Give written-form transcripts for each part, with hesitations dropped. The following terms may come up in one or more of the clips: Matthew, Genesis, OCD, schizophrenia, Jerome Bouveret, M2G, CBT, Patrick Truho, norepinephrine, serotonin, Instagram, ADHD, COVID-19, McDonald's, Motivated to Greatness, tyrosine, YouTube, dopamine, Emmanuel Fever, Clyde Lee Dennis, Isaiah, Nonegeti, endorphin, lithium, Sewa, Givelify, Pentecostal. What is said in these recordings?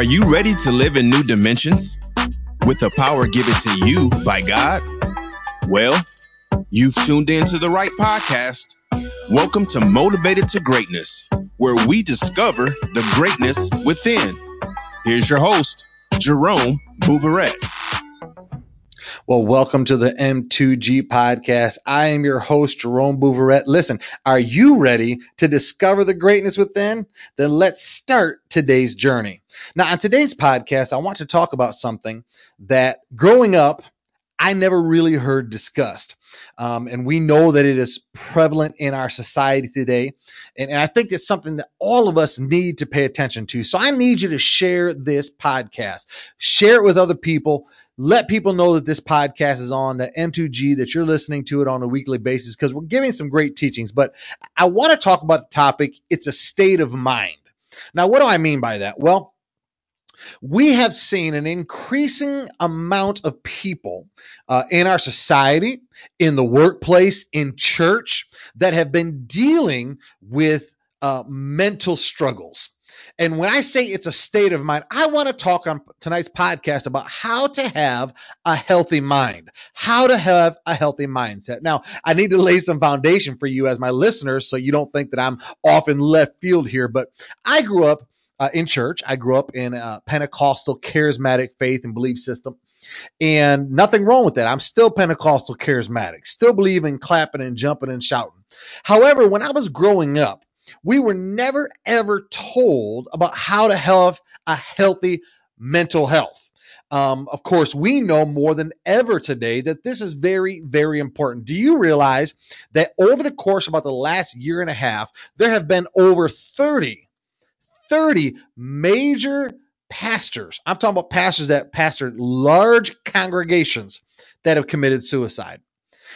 Are you ready to live in new dimensions with the power given to you by God? Well, you've tuned in to the right podcast. Welcome to Motivated to Greatness, where we discover the greatness within. Here's your host, Jerome Bouveret. Well, welcome to the M2G podcast. I am your host, Jerome Bouveret. Listen, are you ready to discover the greatness within? Then let's start today's journey. Now, on today's podcast, I want to talk about something that growing up, I never really heard discussed. And we know that it is prevalent in our society today. And I think it's something that all of us need to pay attention to. So I need you to share this podcast, share it with other people. Let people know that this podcast is on, that M2G, that you're listening to it on a weekly basis, because we're giving some great teachings. But I want to talk about the topic. It's a state of mind. Now, what do I mean by that? Well, we have seen an increasing amount of people in our society, in the workplace, in church, that have been dealing with mental struggles. And when I say it's a state of mind, I want to talk on tonight's podcast about how to have a healthy mind, how to have a healthy mindset. Now, I need to lay some foundation for you as my listeners so you don't think that I'm off in left field here, but I grew up in church. I grew up in a Pentecostal charismatic faith and belief system. And nothing wrong with that. I'm still Pentecostal charismatic, still believe in clapping and jumping and shouting. However, when I was growing up, we were never, ever told about how to have a healthy mental health. Of course, we know more than ever today that this is very, very important. Do you realize that over the course of about the last year and a half, there have been over 30 major pastors? I'm talking about pastors that pastored large congregations that have committed suicide.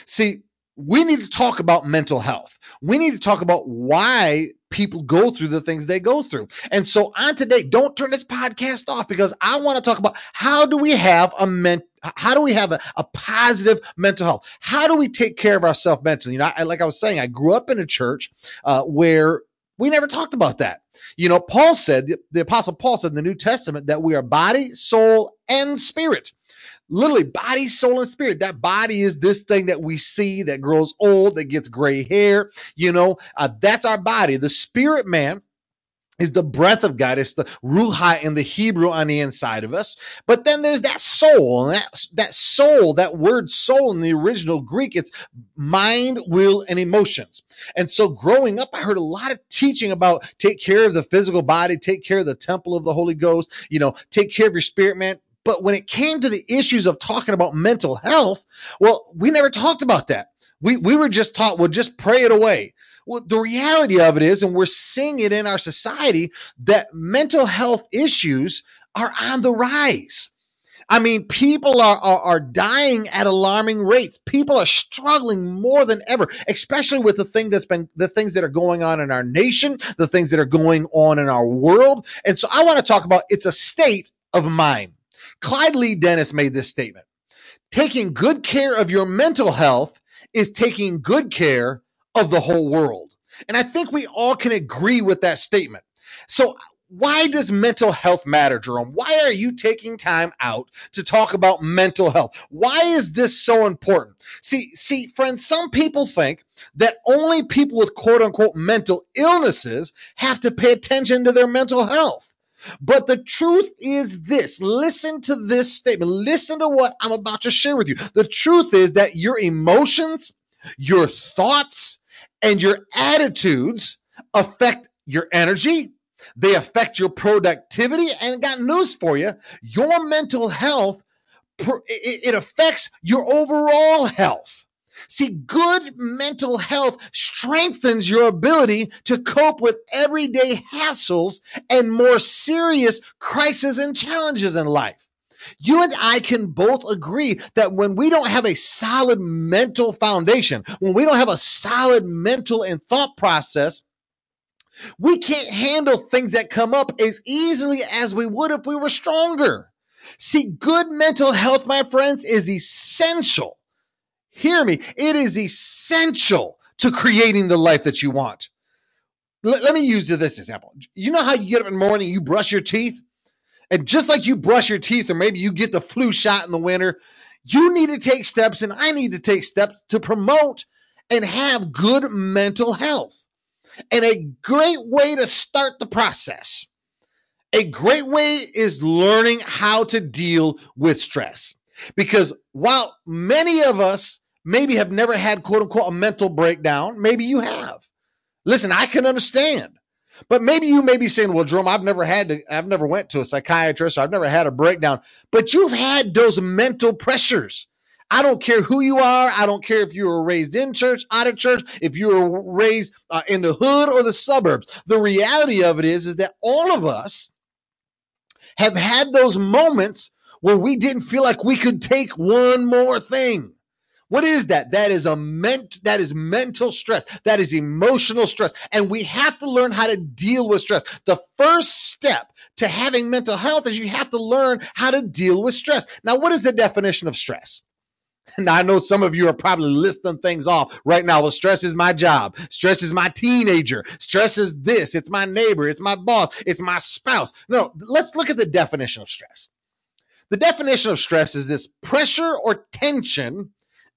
See, we need to talk about mental health. We need to talk about why people go through the things they go through. And so on today, don't turn this podcast off, because I want to talk about how do we have a positive mental health? How do we take care of ourselves mentally? You know, like I was saying, I grew up in a church where we never talked about that. You know, Paul said, the Apostle Paul said in the New Testament that we are body, soul, and spirit. Literally body, soul, and spirit. That body is this thing that we see that grows old, that gets gray hair. You know, that's our body. The spirit man is the breath of God. It's the Ruha in the Hebrew on the inside of us. But then there's that soul, and that soul, that word soul in the original Greek, it's mind, will, and emotions. And so growing up, I heard a lot of teaching about take care of the physical body, take care of the temple of the Holy Ghost, you know, take care of your spirit man. But when it came to the issues of talking about mental health, well, we never talked about that. We were just taught, well, just pray it away. Well, the reality of it is, and we're seeing it in our society, that mental health issues are on the rise. I mean, people are dying at alarming rates. People are struggling more than ever, especially with the things that are going on in our nation, the things that are going on in our world. And so I want to talk about, it's a state of mind. Clyde Lee Dennis made this statement: taking good care of your mental health is taking good care of the whole world. And I think we all can agree with that statement. So why does mental health matter, Jerome? Why are you taking time out to talk about mental health? Why is this so important? See, friends, some people think that only people with quote unquote mental illnesses have to pay attention to their mental health. But the truth is this. Listen to this statement. Listen to what I'm about to share with you. The truth is that your emotions, your thoughts, and your attitudes affect your energy. They affect your productivity. And I got news for you. Your mental health, it affects your overall health. See, good mental health strengthens your ability to cope with everyday hassles and more serious crises and challenges in life. You and I can both agree that when we don't have a solid mental foundation, when we don't have a solid mental and thought process, we can't handle things that come up as easily as we would if we were stronger. See, good mental health, my friends, is essential. Hear me. It is essential to creating the life that you want. Let me use this example. You know how you get up in the morning, you brush your teeth, And just like you brush your teeth, or maybe you get the flu shot in the winter, you need to take steps, and I need to take steps to promote and have good mental health. And a great way to start the process, a great way is learning how to deal with stress. Because while many of us maybe have never had, quote unquote, a mental breakdown, maybe you have. Listen, I can understand. But maybe you may be saying, well, Jerome, I've never went to a psychiatrist. Or I've never had a breakdown, but you've had those mental pressures. I don't care who you are. I don't care if you were raised in church, out of church, if you were raised in the hood or the suburbs. The reality of it is that all of us have had those moments where we didn't feel like we could take one more thing. What is that? That is mental stress. That is emotional stress. And we have to learn how to deal with stress. The first step to having mental health is you have to learn how to deal with stress. Now, what is the definition of stress? Now, I know some of you are probably listing things off right now. Well, stress is my job. Stress is my teenager. Stress is this. It's my neighbor. It's my boss. It's my spouse. No, let's look at the definition of stress. The definition of stress is this: pressure or tension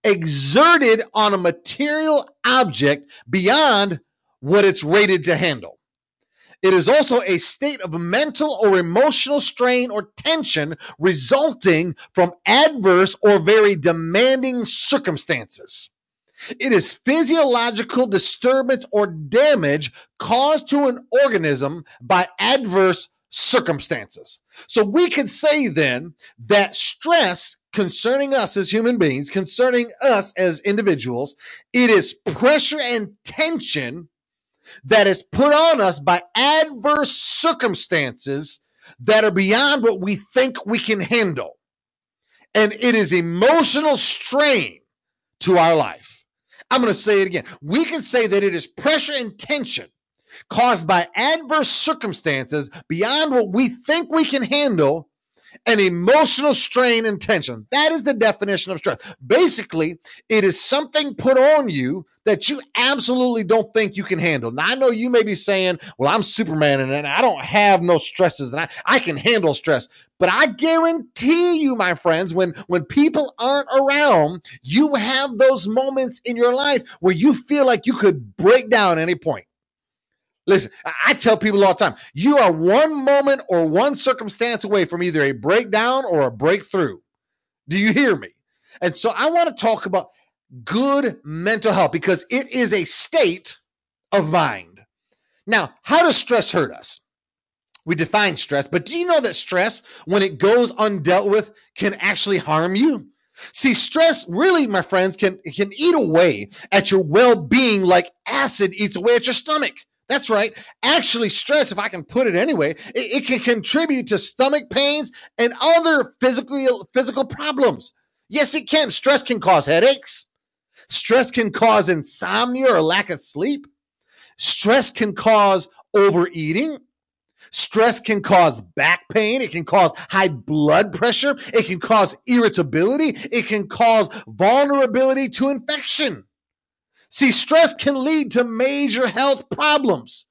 exerted on a material object beyond what it's rated to handle. It is also a state of mental or emotional strain or tension resulting from adverse or very demanding circumstances. It is physiological disturbance or damage caused to an organism by adverse circumstances. So we could say then that stress concerning us as human beings, concerning us as individuals, it is pressure and tension that is put on us by adverse circumstances that are beyond what we think we can handle. And it is emotional strain to our life. I'm going to say it again. We can say that it is pressure and tension caused by adverse circumstances beyond what we think we can handle, an emotional strain and tension. That is the definition of stress. Basically, it is something put on you that you absolutely don't think you can handle. Now, I know you may be saying, well, I'm Superman and I don't have no stresses and I can handle stress. But I guarantee you, my friends, when people aren't around, you have those moments in your life where you feel like you could break down at any point. Listen, I tell people all the time, you are one moment or one circumstance away from either a breakdown or a breakthrough. Do you hear me? And so I want to talk about good mental health because it is a state of mind. Now, how does stress hurt us? We define stress, but do you know that stress, when it goes undealt with, can actually harm you? See, stress really, my friends, can eat away at your well-being like acid eats away at your stomach. That's right. Actually, stress, if I can put it anyway, it can contribute to stomach pains and other physical problems. Yes, it can. Stress can cause headaches. Stress can cause insomnia or lack of sleep. Stress can cause overeating. Stress can cause back pain. It can cause high blood pressure. It can cause irritability. It can cause vulnerability to infection. See, stress can lead to major health problems.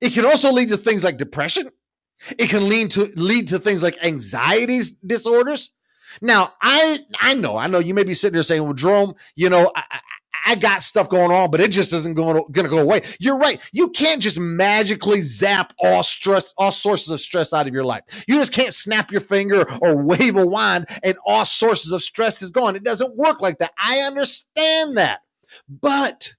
It can also lead to things like depression. It can lead to things like anxiety disorders. Now, I know you may be sitting there saying, well, Jerome, you know, I got stuff going on, but it just isn't going to go away. You're right. You can't just magically zap all sources of stress out of your life. You just can't snap your finger or wave a wand and all sources of stress is gone. It doesn't work like that. I understand that. But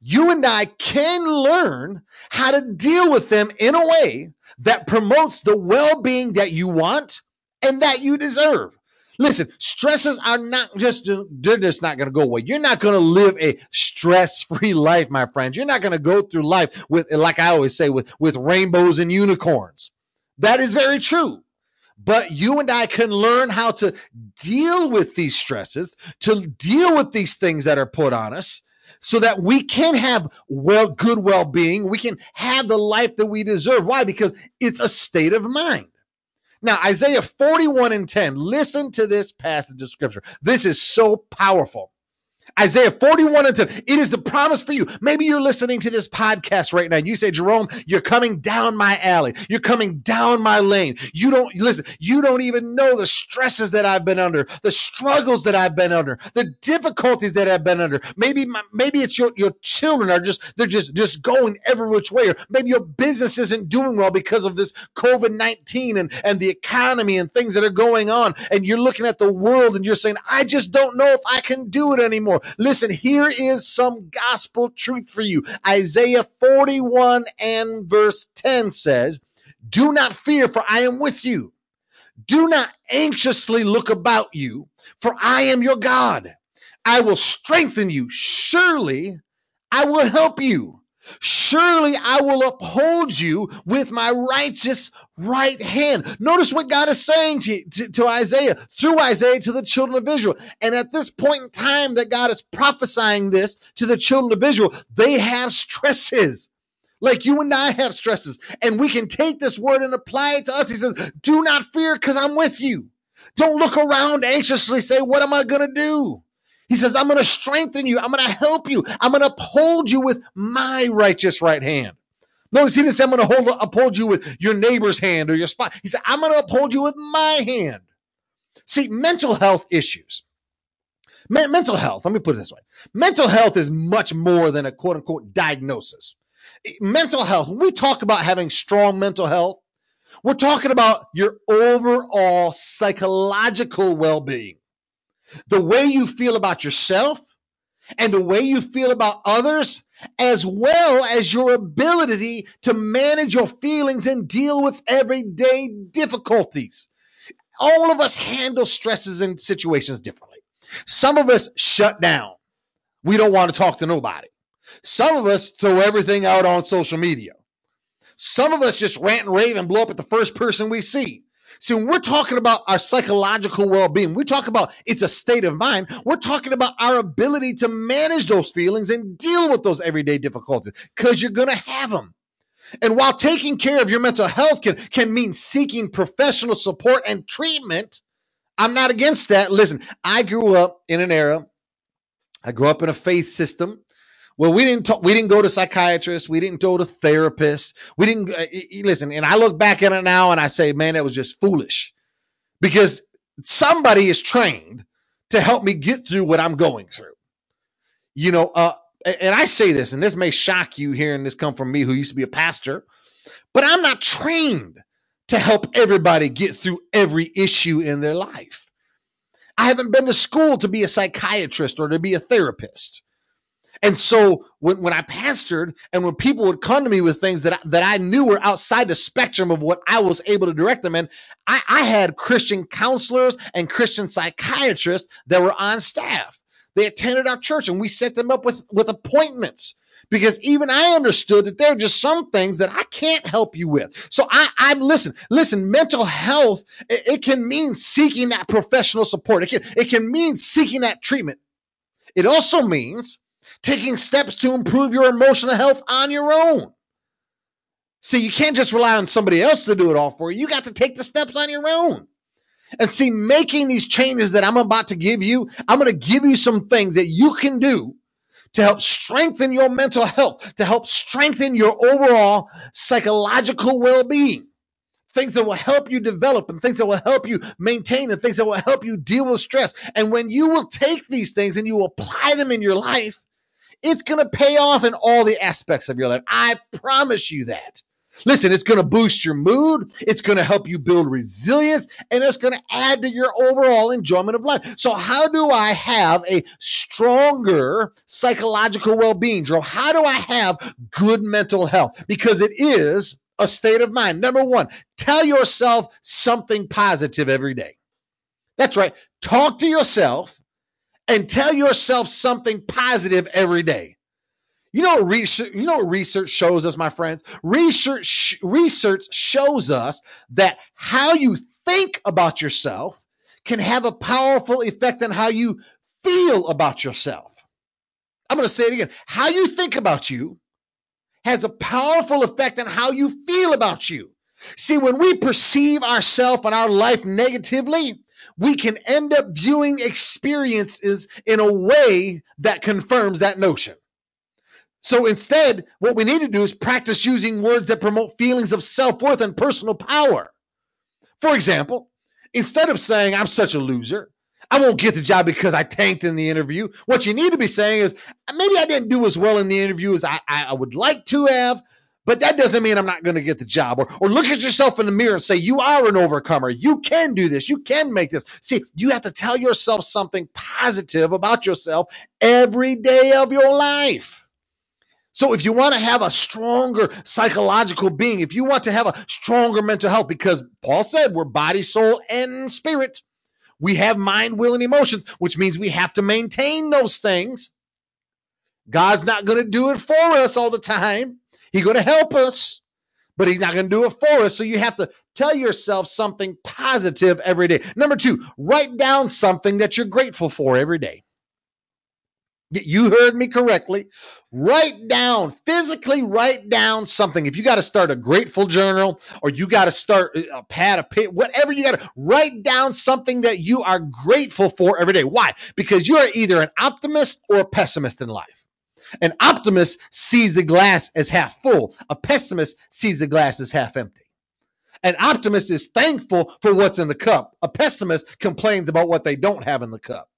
you and I can learn how to deal with them in a way that promotes the well-being that you want and that you deserve. Listen, stresses are they're just not going to go away. You're not going to live a stress-free life, my friends. You're not going to go through life with, like I always say, with rainbows and unicorns. That is very true. But you and I can learn how to deal with these stresses, to deal with these things that are put on us so that we can have good well-being. We can have the life that we deserve. Why? Because it's a state of mind. Now, Isaiah 41:10, listen to this passage of scripture. This is so powerful. Isaiah 41:10, it is the promise for you. Maybe you're listening to this podcast right now. You say, Jerome, you're coming down my alley. You're coming down my lane. You don't even know the stresses that I've been under, the struggles that I've been under, the difficulties that I've been under. Maybe it's your children are just going every which way, or maybe your business isn't doing well because of this COVID-19 and the economy and things that are going on. And you're looking at the world and you're saying, I just don't know if I can do it anymore. Listen, here is some gospel truth for you. Isaiah 41:10 says, do not fear, for I am with you. Do not anxiously look about you, for I am your God. I will strengthen you. Surely I will help you. Surely I will uphold you with my righteous right hand. Notice what God is saying to Isaiah, through Isaiah, to the children of Israel. And at this point in time that God is prophesying this to the children of Israel, they have stresses. Like you and I have stresses. And we can take this word and apply it to us. He says, do not fear, because I'm with you. Don't look around anxiously, say, what am I going to do? He says, I'm going to strengthen you. I'm going to help you. I'm going to uphold you with my righteous right hand. Notice he didn't say, I'm going to uphold you with your neighbor's hand or your spot. He said, I'm going to uphold you with my hand. See, mental health issues. Mental health, let me put it this way. Mental health is much more than a quote unquote diagnosis. Mental health, when we talk about having strong mental health, we're talking about your overall psychological well-being. The way you feel about yourself and the way you feel about others, as well as your ability to manage your feelings and deal with everyday difficulties. All of us handle stresses and situations differently. Some of us shut down. We don't want to talk to nobody. Some of us throw everything out on social media. Some of us just rant and rave and blow up at the first person we see. See, when we're talking about our psychological well-being, we talk about it's a state of mind. We're talking about our ability to manage those feelings and deal with those everyday difficulties, because you're going to have them. And while taking care of your mental health can mean seeking professional support and treatment, I'm not against that. Listen, I grew up in a faith system. Well, we didn't go to psychiatrists. We didn't go to therapists. Listen, and I look back at it now and I say, man, that was just foolish, because somebody is trained to help me get through what I'm going through. You know, and I say this, and this may shock you hearing this come from me, who used to be a pastor, but I'm not trained to help everybody get through every issue in their life. I haven't been to school to be a psychiatrist or to be a therapist. And so when I pastored and when people would come to me with things that I knew were outside the spectrum of what I was able to direct them in, I had Christian counselors and Christian psychiatrists that were on staff. They attended our church and we set them up with appointments, because even I understood that there are just some things that I can't help you with. So listen, mental health, it can mean seeking that professional support. It can mean seeking that treatment. It also means taking steps to improve your emotional health on your own. See, you can't just rely on somebody else to do it all for you. You got to take the steps on your own. And see, making these changes that I'm about to give you, I'm going to give you some things that you can do to help strengthen your mental health, to help strengthen your overall psychological well-being. Things that will help you develop, and things that will help you maintain, and things that will help you deal with stress. And when you will take these things and you apply them in your life, it's going to pay off in all the aspects of your life. I promise you that. Listen, it's going to boost your mood. It's going to help you build resilience, and it's going to add to your overall enjoyment of life. So how do I have a stronger psychological well-being, Jerome? How do I have good mental health? Because it is a state of mind. Number one, tell yourself something positive every day. That's right. Talk to yourself and tell yourself something positive every day. You know what research shows us, my friends? Research shows us that how you think about yourself can have a powerful effect on how you feel about yourself. I'm going to say it again. How you think about you has a powerful effect on how you feel about you. See, when we perceive ourselves and our life negatively, we can end up viewing experiences in a way that confirms that notion. So instead, what we need to do is practice using words that promote feelings of self-worth and personal power. For example, instead of saying, "I'm such a loser, I won't get the job because I tanked in the interview," what you need to be saying is, "Maybe I didn't do as well in the interview as I would like to have, but that doesn't mean I'm not going to get the job." Or look at yourself in the mirror and say, "You are an overcomer. You can do this. You can make this." See, you have to tell yourself something positive about yourself every day of your life. So if you want to have a stronger psychological being, if you want to have a stronger mental health, because Paul said we're body, soul, and spirit. We have mind, will, and emotions, which means we have to maintain those things. God's not going to do it for us all the time. He's going to help us, but he's not going to do it for us. So you have to tell yourself something positive every day. Number two, write down something that you're grateful for every day. You heard me correctly. Write down, physically write down something. If you got to start a grateful journal, or you got to start a pad, a pen, whatever, you got to write down something that you are grateful for every day. Why? Because you are either an optimist or a pessimist in life. An optimist sees the glass as half full. A pessimist sees the glass as half empty. An optimist is thankful for what's in the cup. A pessimist complains about what they don't have in the cup.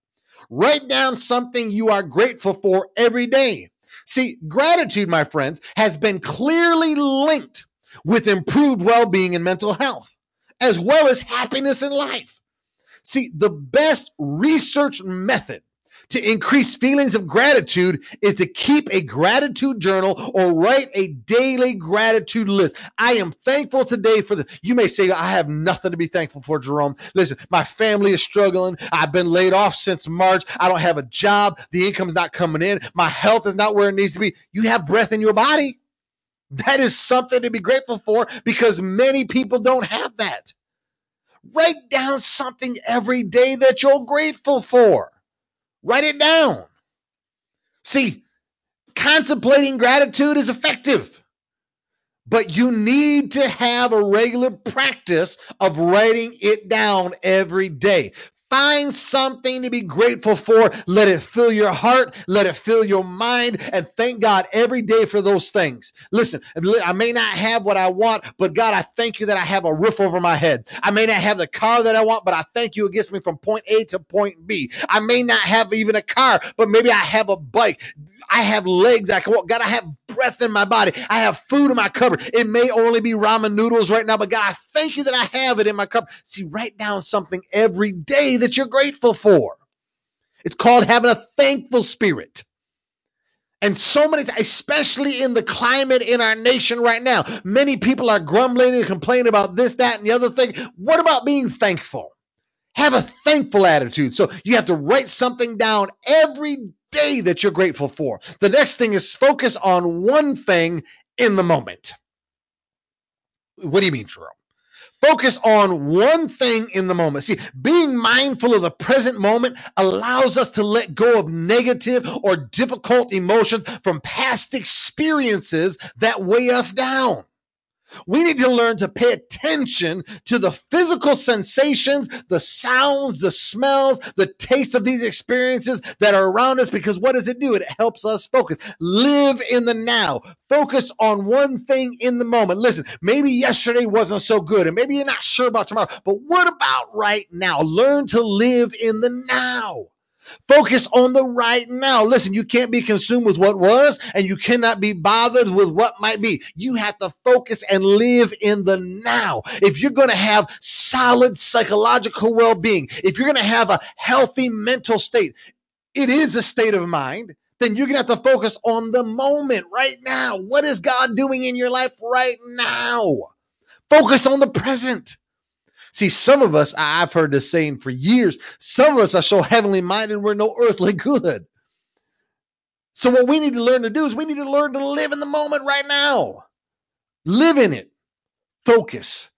Write down something you are grateful for every day. See, gratitude, my friends, has been clearly linked with improved well-being and mental health, as well as happiness in life. See, the best research method to increase feelings of gratitude is to keep a gratitude journal or write a daily gratitude list. I am thankful today for this. You may say, "I have nothing to be thankful for, Jerome. Listen, my family is struggling. I've been laid off since March. I don't have a job. The income's not coming in. My health is not where it needs to be." You have breath in your body. That is something to be grateful for, because many people don't have that. Write down something every day that you're grateful for. Write it down. See, contemplating gratitude is effective, but you need to have a regular practice of writing it down every day. Find something to be grateful for. Let it fill your heart. Let it fill your mind. And thank God every day for those things. Listen, I may not have what I want, but God, I thank you that I have a roof over my head. I may not have the car that I want, but I thank you it gets me from point A to point B. I may not have even a car, but maybe I have a bike. I have legs I can walk. God, I have breath in my body. I have food in my cupboard. It may only be ramen noodles right now, but God, I thank you that I have it in my cupboard. See, write down something every day that you're grateful for. It's called having a thankful spirit. And so many times, especially in the climate in our nation right now, many people are grumbling and complaining about this, that, and the other thing. What about being thankful? Have a thankful attitude. So you have to write something down every day that you're grateful for. The next thing is focus on one thing in the moment. What do you mean, Jerome? Focus on one thing in the moment. See, being mindful of the present moment allows us to let go of negative or difficult emotions from past experiences that weigh us down. We need to learn to pay attention to the physical sensations, the sounds, the smells, the taste of these experiences that are around us, because what does it do? It helps us focus. Live in the now. Focus on one thing in the moment. Listen, maybe yesterday wasn't so good, and maybe you're not sure about tomorrow, but what about right now? Learn to live in the now. Focus on the right now. Listen, you can't be consumed with what was, and you cannot be bothered with what might be. You have to focus and live in the now. If you're going to have solid psychological well-being, if you're going to have a healthy mental state, it is a state of mind, then you're going to have to focus on the moment right now. What is God doing in your life right now? Focus on the present. See, some of us, I've heard this saying for years, some of us are so heavenly minded, we're no earthly good. So what we need to learn to do is we need to learn to live in the moment right now. Live in it. Focus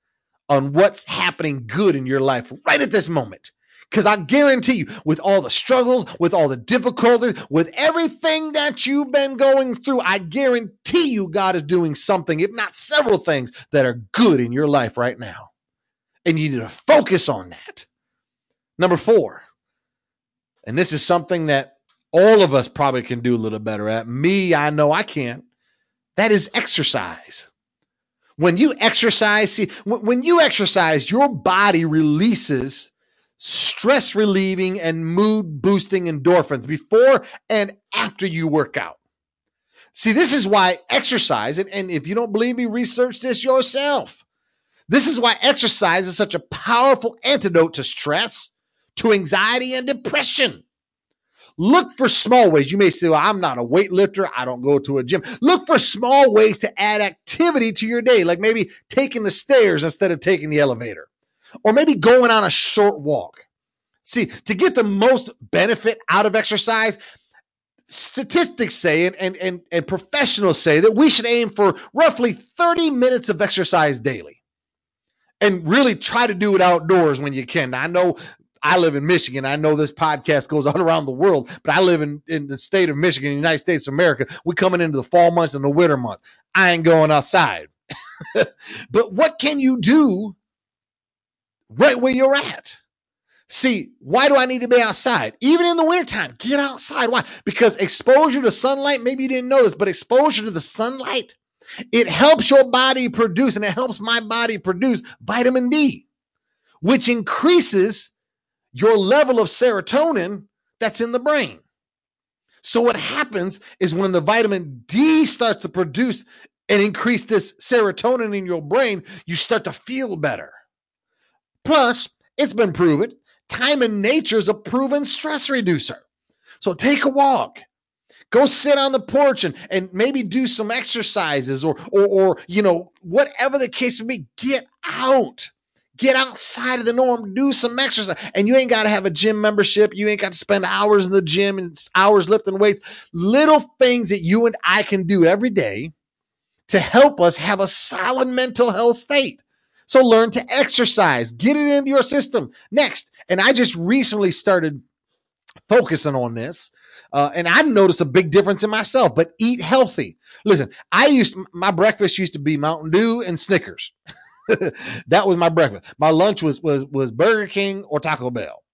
on what's happening good in your life right at this moment. Because I guarantee you, with all the struggles, with all the difficulties, with everything that you've been going through, I guarantee you God is doing something, if not several things, that are good in your life right now. And you need to focus on that. Number four, and this is something that all of us probably can do a little better at. Me, I know I can. That is exercise. When you exercise, see, when you exercise, your body releases stress relieving and mood boosting endorphins before and after you work out. See, this is why exercise, and if you don't believe me, research this yourself. This is why exercise is such a powerful antidote to stress, to anxiety, and depression. Look for small ways. You may say, well, I'm not a weightlifter. I don't go to a gym. Look for small ways to add activity to your day, like maybe taking the stairs instead of taking the elevator, or maybe going on a short walk. See, to get the most benefit out of exercise, statistics say and professionals say that we should aim for roughly 30 minutes of exercise daily and really try to do it outdoors when you can. Now, I know I live in Michigan. I know this podcast goes out around the world, but I live in the state of Michigan, the United States of America. We're coming into the fall months and the winter months. I ain't going outside. But what can you do right where you're at? See, why do I need to be outside? Even in the wintertime, get outside. Why? Because exposure to sunlight, maybe you didn't know this, but exposure to the sunlight, it helps your body produce, and it helps my body produce vitamin D, which increases your level of serotonin that's in the brain. So what happens is when the vitamin D starts to produce and increase this serotonin in your brain, you start to feel better. Plus, it's been proven, time in nature is a proven stress reducer. So take a walk, go sit on the porch and maybe do some exercises or you know, whatever the case may be, get out, get outside of the norm, do some exercise. And you ain't got to have a gym membership. You ain't got to spend hours in the gym and hours lifting weights. Little things that you and I can do every day to help us have a solid mental health state. So learn to exercise, get it into your system. Next. And I just recently started focusing on this, and I noticed a big difference in myself, but eat healthy. Listen, my breakfast used to be Mountain Dew and Snickers. That was my breakfast. My lunch was Burger King or Taco Bell.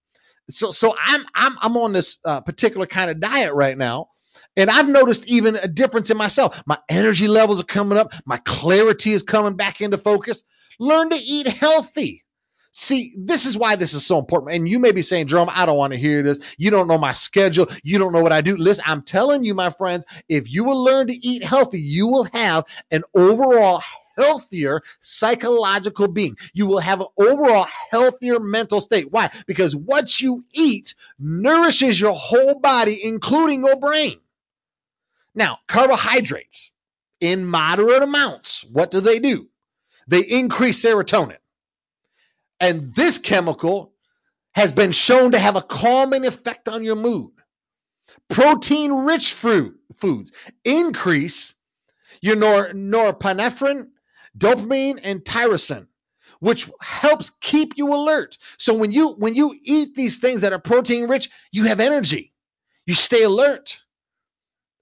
So I'm on this particular kind of diet right now. And I've noticed even a difference in myself. My energy levels are coming up. My clarity is coming back into focus. Learn to eat healthy. See, this is why this is so important. And you may be saying, Jerome, I don't want to hear this. You don't know my schedule. You don't know what I do. Listen, I'm telling you, my friends, if you will learn to eat healthy, you will have an overall healthier psychological being. You will have an overall healthier mental state. Why? Because what you eat nourishes your whole body, including your brain. Now, carbohydrates in moderate amounts, what do? They increase serotonin. And this chemical has been shown to have a calming effect on your mood. Protein-rich foods increase your norepinephrine, dopamine, and tyrosine, which helps keep you alert. So when you eat these things that are protein-rich, you have energy. You stay alert.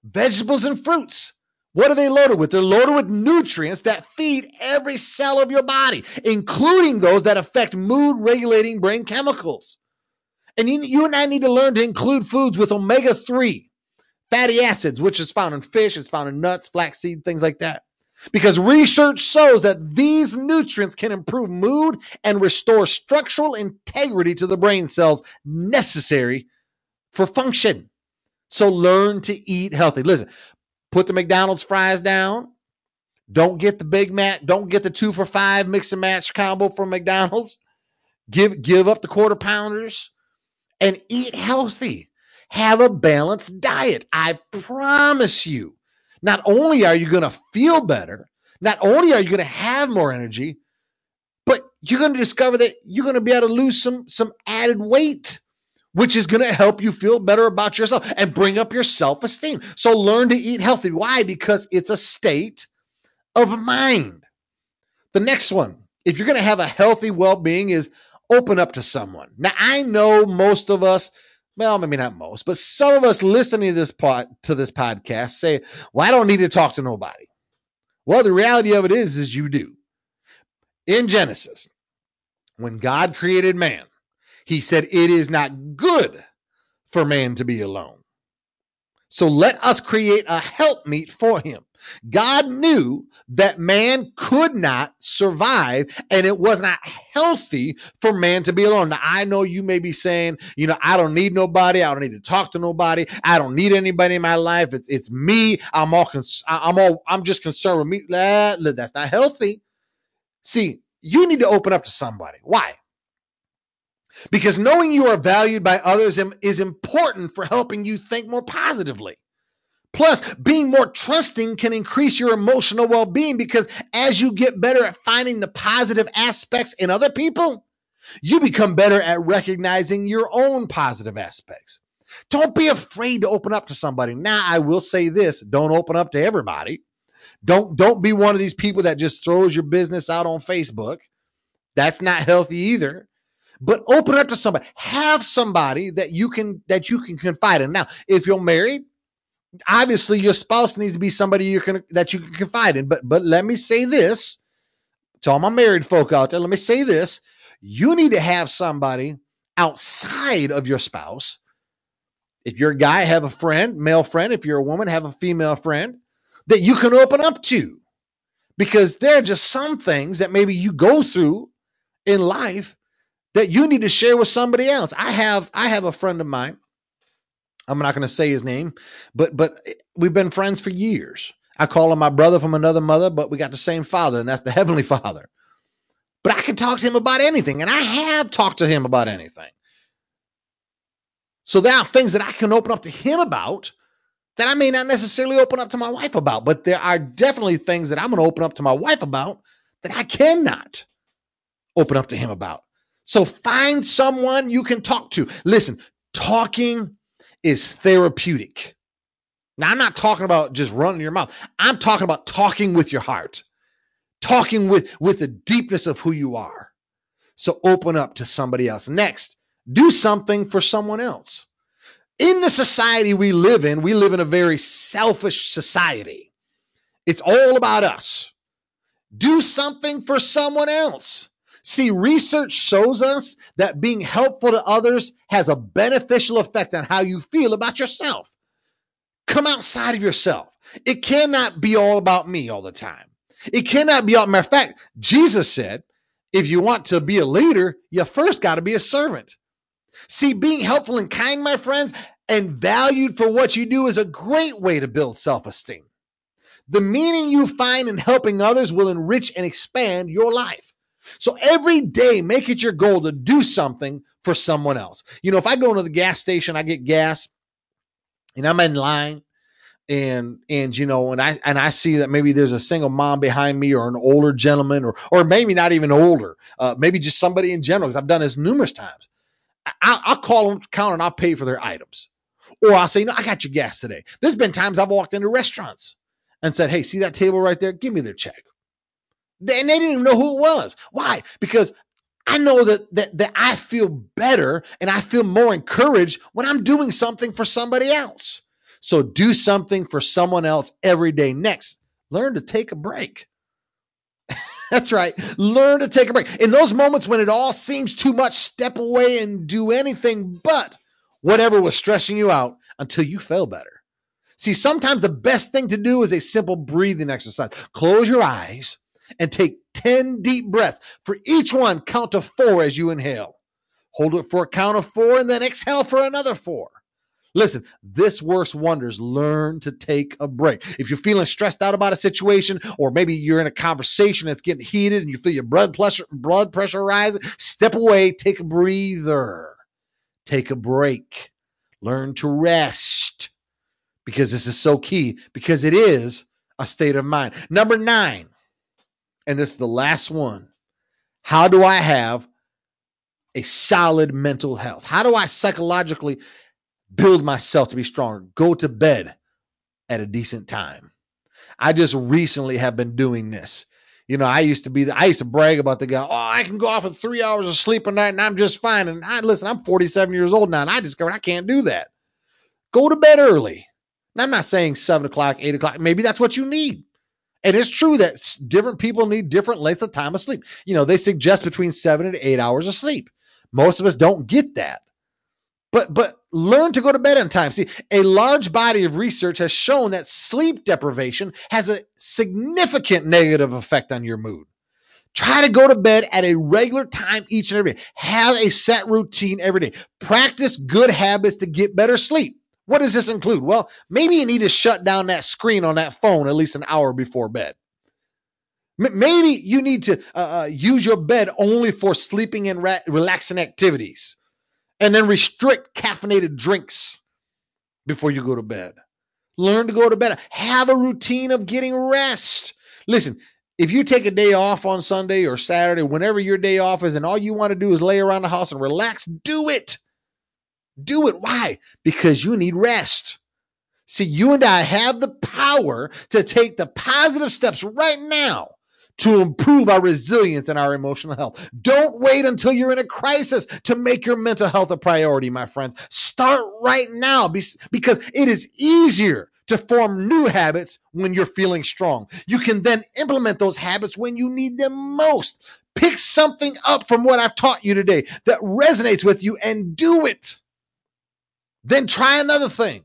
Vegetables and fruits. What are they loaded with? They're loaded with nutrients that feed every cell of your body, including those that affect mood-regulating brain chemicals. And you and I need to learn to include foods with omega-3 fatty acids, which is found in fish, it's found in nuts, flaxseed, things like that. Because research shows that these nutrients can improve mood and restore structural integrity to the brain cells necessary for function. So learn to eat healthy. Listen. Put the McDonald's fries down. Don't get the Big Mac. Don't get the 2 for $5 mix and match combo from McDonald's. Give up the quarter pounders and eat healthy. Have a balanced diet. I promise you, not only are you going to feel better, not only are you going to have more energy, but you're going to discover that you're going to be able to lose some added weight, which is going to help you feel better about yourself and bring up your self-esteem. So learn to eat healthy. Why? Because it's a state of mind. The next one, if you're going to have a healthy well-being, is open up to someone. Now, I know most of us, well, maybe not most, but some of us listening to this podcast say, well, I don't need to talk to nobody. Well, the reality of it is you do. In Genesis, when God created man, He said, it is not good for man to be alone. So let us create a helpmeet for him. God knew that man could not survive, and it was not healthy for man to be alone. Now, I know you may be saying, you know, I don't need nobody. I don't need to talk to nobody. I don't need anybody in my life. It's me. I'm just concerned with me. That's not healthy. See, you need to open up to somebody. Why? Because knowing you are valued by others is important for helping you think more positively. Plus, being more trusting can increase your emotional well-being, because as you get better at finding the positive aspects in other people, you become better at recognizing your own positive aspects. Don't be afraid to open up to somebody. Now, I will say this, don't open up to everybody. Don't be one of these people that just throws your business out on Facebook. That's not healthy either. But open up to somebody. Have somebody that you can confide in. Now, if you're married, obviously your spouse needs to be somebody that you can confide in. But let me say this to all my married folk out there. Let me say this. You need to have somebody outside of your spouse. If you're a guy, have a friend, male friend. If you're a woman, have a female friend that you can open up to, because there are just some things that maybe you go through in life that you need to share with somebody else. I have a friend of mine. I'm not going to say his name, but we've been friends for years. I call him my brother from another mother, but we got the same father, and that's the Heavenly Father. But I can talk to him about anything, and I have talked to him about anything. So there are things that I can open up to him about that I may not necessarily open up to my wife about, but there are definitely things that I'm going to open up to my wife about that I cannot open up to him about. So find someone you can talk to. Listen, talking is therapeutic. Now, I'm not talking about just running your mouth. I'm talking about talking with your heart, talking with the deepness of who you are. So open up to somebody else. Next, do something for someone else. In the society we live in a very selfish society. It's all about us. Do something for someone else. See, research shows us that being helpful to others has a beneficial effect on how you feel about yourself. Come outside of yourself. It cannot be all about me all the time. It cannot be all. Matter of fact, Jesus said, if you want to be a leader, you first got to be a servant. See, being helpful and kind, my friends, and valued for what you do is a great way to build self-esteem. The meaning you find in helping others will enrich and expand your life. So every day, make it your goal to do something for someone else. You know, if I go to the gas station, I get gas, and I'm in line, and you know, and I see that maybe there's a single mom behind me, or an older gentleman, or maybe not even older, maybe just somebody in general, because I've done this numerous times. I'll call them, count, and I'll pay for their items. Or I'll say, you know, I got your gas today. There's been times I've walked into restaurants and said, hey, see that table right there? Give me their check. And they didn't even know who it was. Why? Because I know that I feel better and I feel more encouraged when I'm doing something for somebody else. So do something for someone else every day. Next, learn to take a break. That's right. Learn to take a break. In those moments when it all seems too much, step away and do anything but whatever was stressing you out until you feel better. See, sometimes the best thing to do is a simple breathing exercise. Close your eyes and take 10 deep breaths. For each one, count to 4 as you inhale. Hold it for a count of 4 and then exhale for another 4. Listen, this works wonders. Learn to take a break. If you're feeling stressed out about a situation, or maybe you're in a conversation that's getting heated and you feel your blood pressure rising, step away, take a breather, take a break, learn to rest, because this is so key, because it is a state of mind. Number 9, and this is the last one. How do I have a solid mental health? How do I psychologically build myself to be stronger? Go to bed at a decent time. I just recently have been doing this. You know, I used to brag about the guy. Oh, I can go off with 3 hours of sleep a night and I'm just fine. And I'm 47 years old now, and I discovered I can't do that. Go to bed early. And I'm not saying 7 o'clock, 8 o'clock. Maybe that's what you need. And it's true that different people need different lengths of time of sleep. You know, they suggest between 7 and 8 hours of sleep. Most of us don't get that. But learn to go to bed on time. See, a large body of research has shown that sleep deprivation has a significant negative effect on your mood. Try to go to bed at a regular time each and every day. Have a set routine every day. Practice good habits to get better sleep. What does this include? Well, maybe you need to shut down that screen on that phone at least an hour before bed. Maybe you need to use your bed only for sleeping and relaxing activities, and then restrict caffeinated drinks before you go to bed. Learn to go to bed. Have a routine of getting rest. Listen, if you take a day off on Sunday or Saturday, whenever your day off is, and all you want to do is lay around the house and relax, do it. Do it. Why? Because you need rest. See, you and I have the power to take the positive steps right now to improve our resilience and our emotional health. Don't wait until you're in a crisis to make your mental health a priority, my friends. Start right now because it is easier to form new habits when you're feeling strong. You can then implement those habits when you need them most. Pick something up from what I've taught you today that resonates with you and do it. Then try another thing.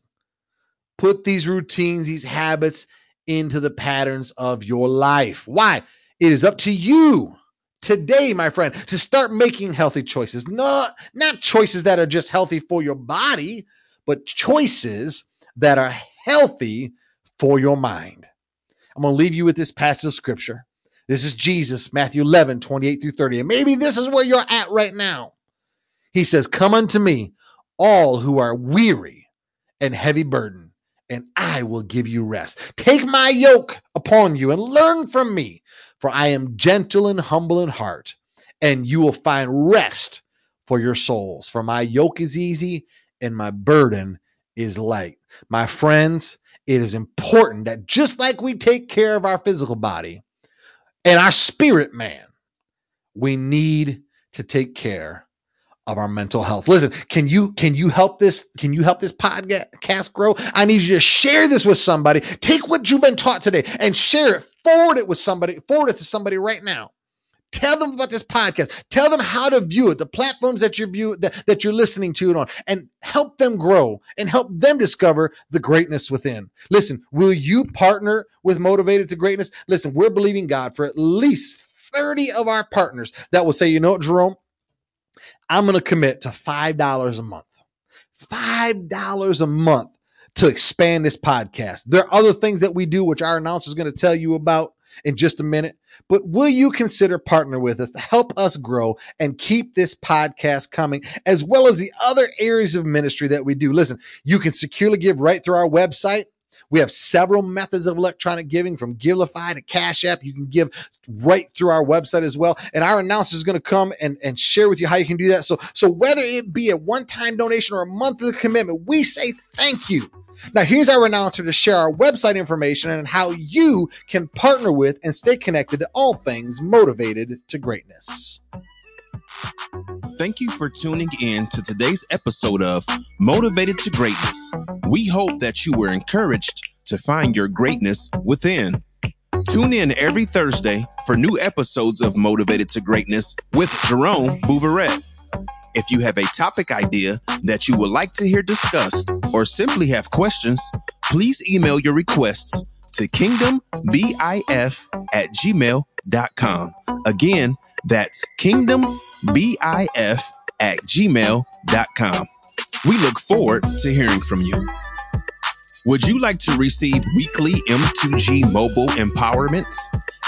Put these routines, these habits into the patterns of your life. Why? It is up to you today, my friend, to start making healthy choices. Not choices that are just healthy for your body, but choices that are healthy for your mind. I'm going to leave you with this passage of scripture. This is Jesus, Matthew 11, 28 through 30. And maybe this is where you're at right now. He says, "Come unto me, all who are weary and heavy burdened, and I will give you rest. Take my yoke upon you and learn from me, for I am gentle and humble in heart, and you will find rest for your souls. For my yoke is easy and my burden is light." My friends, it is important that just like we take care of our physical body and our spirit man, we need to take care of our mental health. Listen, can you help this? Can you help this podcast grow? I need you to share this with somebody. Take what you've been taught today and share it. Forward it with somebody. Forward it to somebody right now. Tell them about this podcast. Tell them how to view it, the platforms that you view that you're listening to it on, and help them grow and help them discover the greatness within. Listen, will you partner with Motivated to Greatness? Listen, we're believing God for at least 30 of our partners that will say, "You know what, Jerome? I'm going to commit to $5 a month, to expand this podcast." There are other things that we do, which our announcer is going to tell you about in just a minute. But will you consider partnering with us to help us grow and keep this podcast coming, as well as the other areas of ministry that we do? Listen, you can securely give right through our website. We have several methods of electronic giving, from Givelify to Cash App. You can give right through our website as well. And our announcer is going to come and share with you how you can do that. So whether it be a one-time donation or a monthly commitment, we say thank you. Now, here's our announcer to share our website information and how you can partner with and stay connected to all things Motivated to Greatness. Thank you for tuning in to today's episode of Motivated to Greatness. We hope that you were encouraged to find your greatness within. Tune in every Thursday for new episodes of Motivated to Greatness with Jerome Bouveret. If you have a topic idea that you would like to hear discussed, or simply have questions, please email your requests to kingdombif@gmail.com. Again, that's kingdombif@gmail.com. We look forward to hearing from you. Would you like to receive weekly M2G mobile empowerments?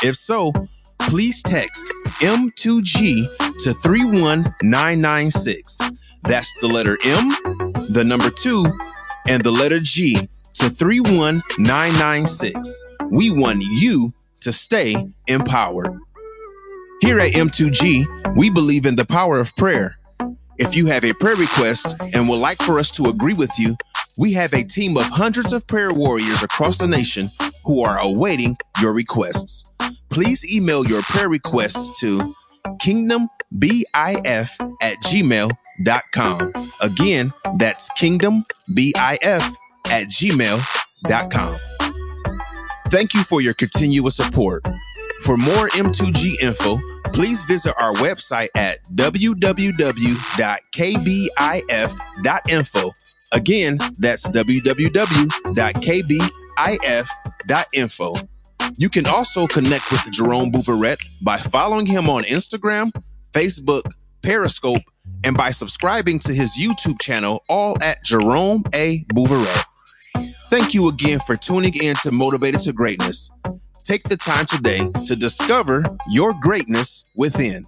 If so, please text M2G to 31996. That's the letter M, the number 2, and the letter G to 31996. We want you to stay empowered. Here at M2G, we believe in the power of prayer. If you have a prayer request and would like for us to agree with you, we have a team of hundreds of prayer warriors across the nation who are awaiting your requests. Please email your prayer requests to kingdombif@gmail.com. Again, that's kingdombif@gmail.com. Thank you for your continuous support. For more M2G info, please visit our website at www.kbif.info. Again, that's www.kbif.info. You can also connect with Jerome Bouveret by following him on Instagram, Facebook, Periscope, and by subscribing to his YouTube channel, all at Jerome A. Bouveret. Thank you again for tuning in to Motivated to Greatness. Take the time today to discover your greatness within.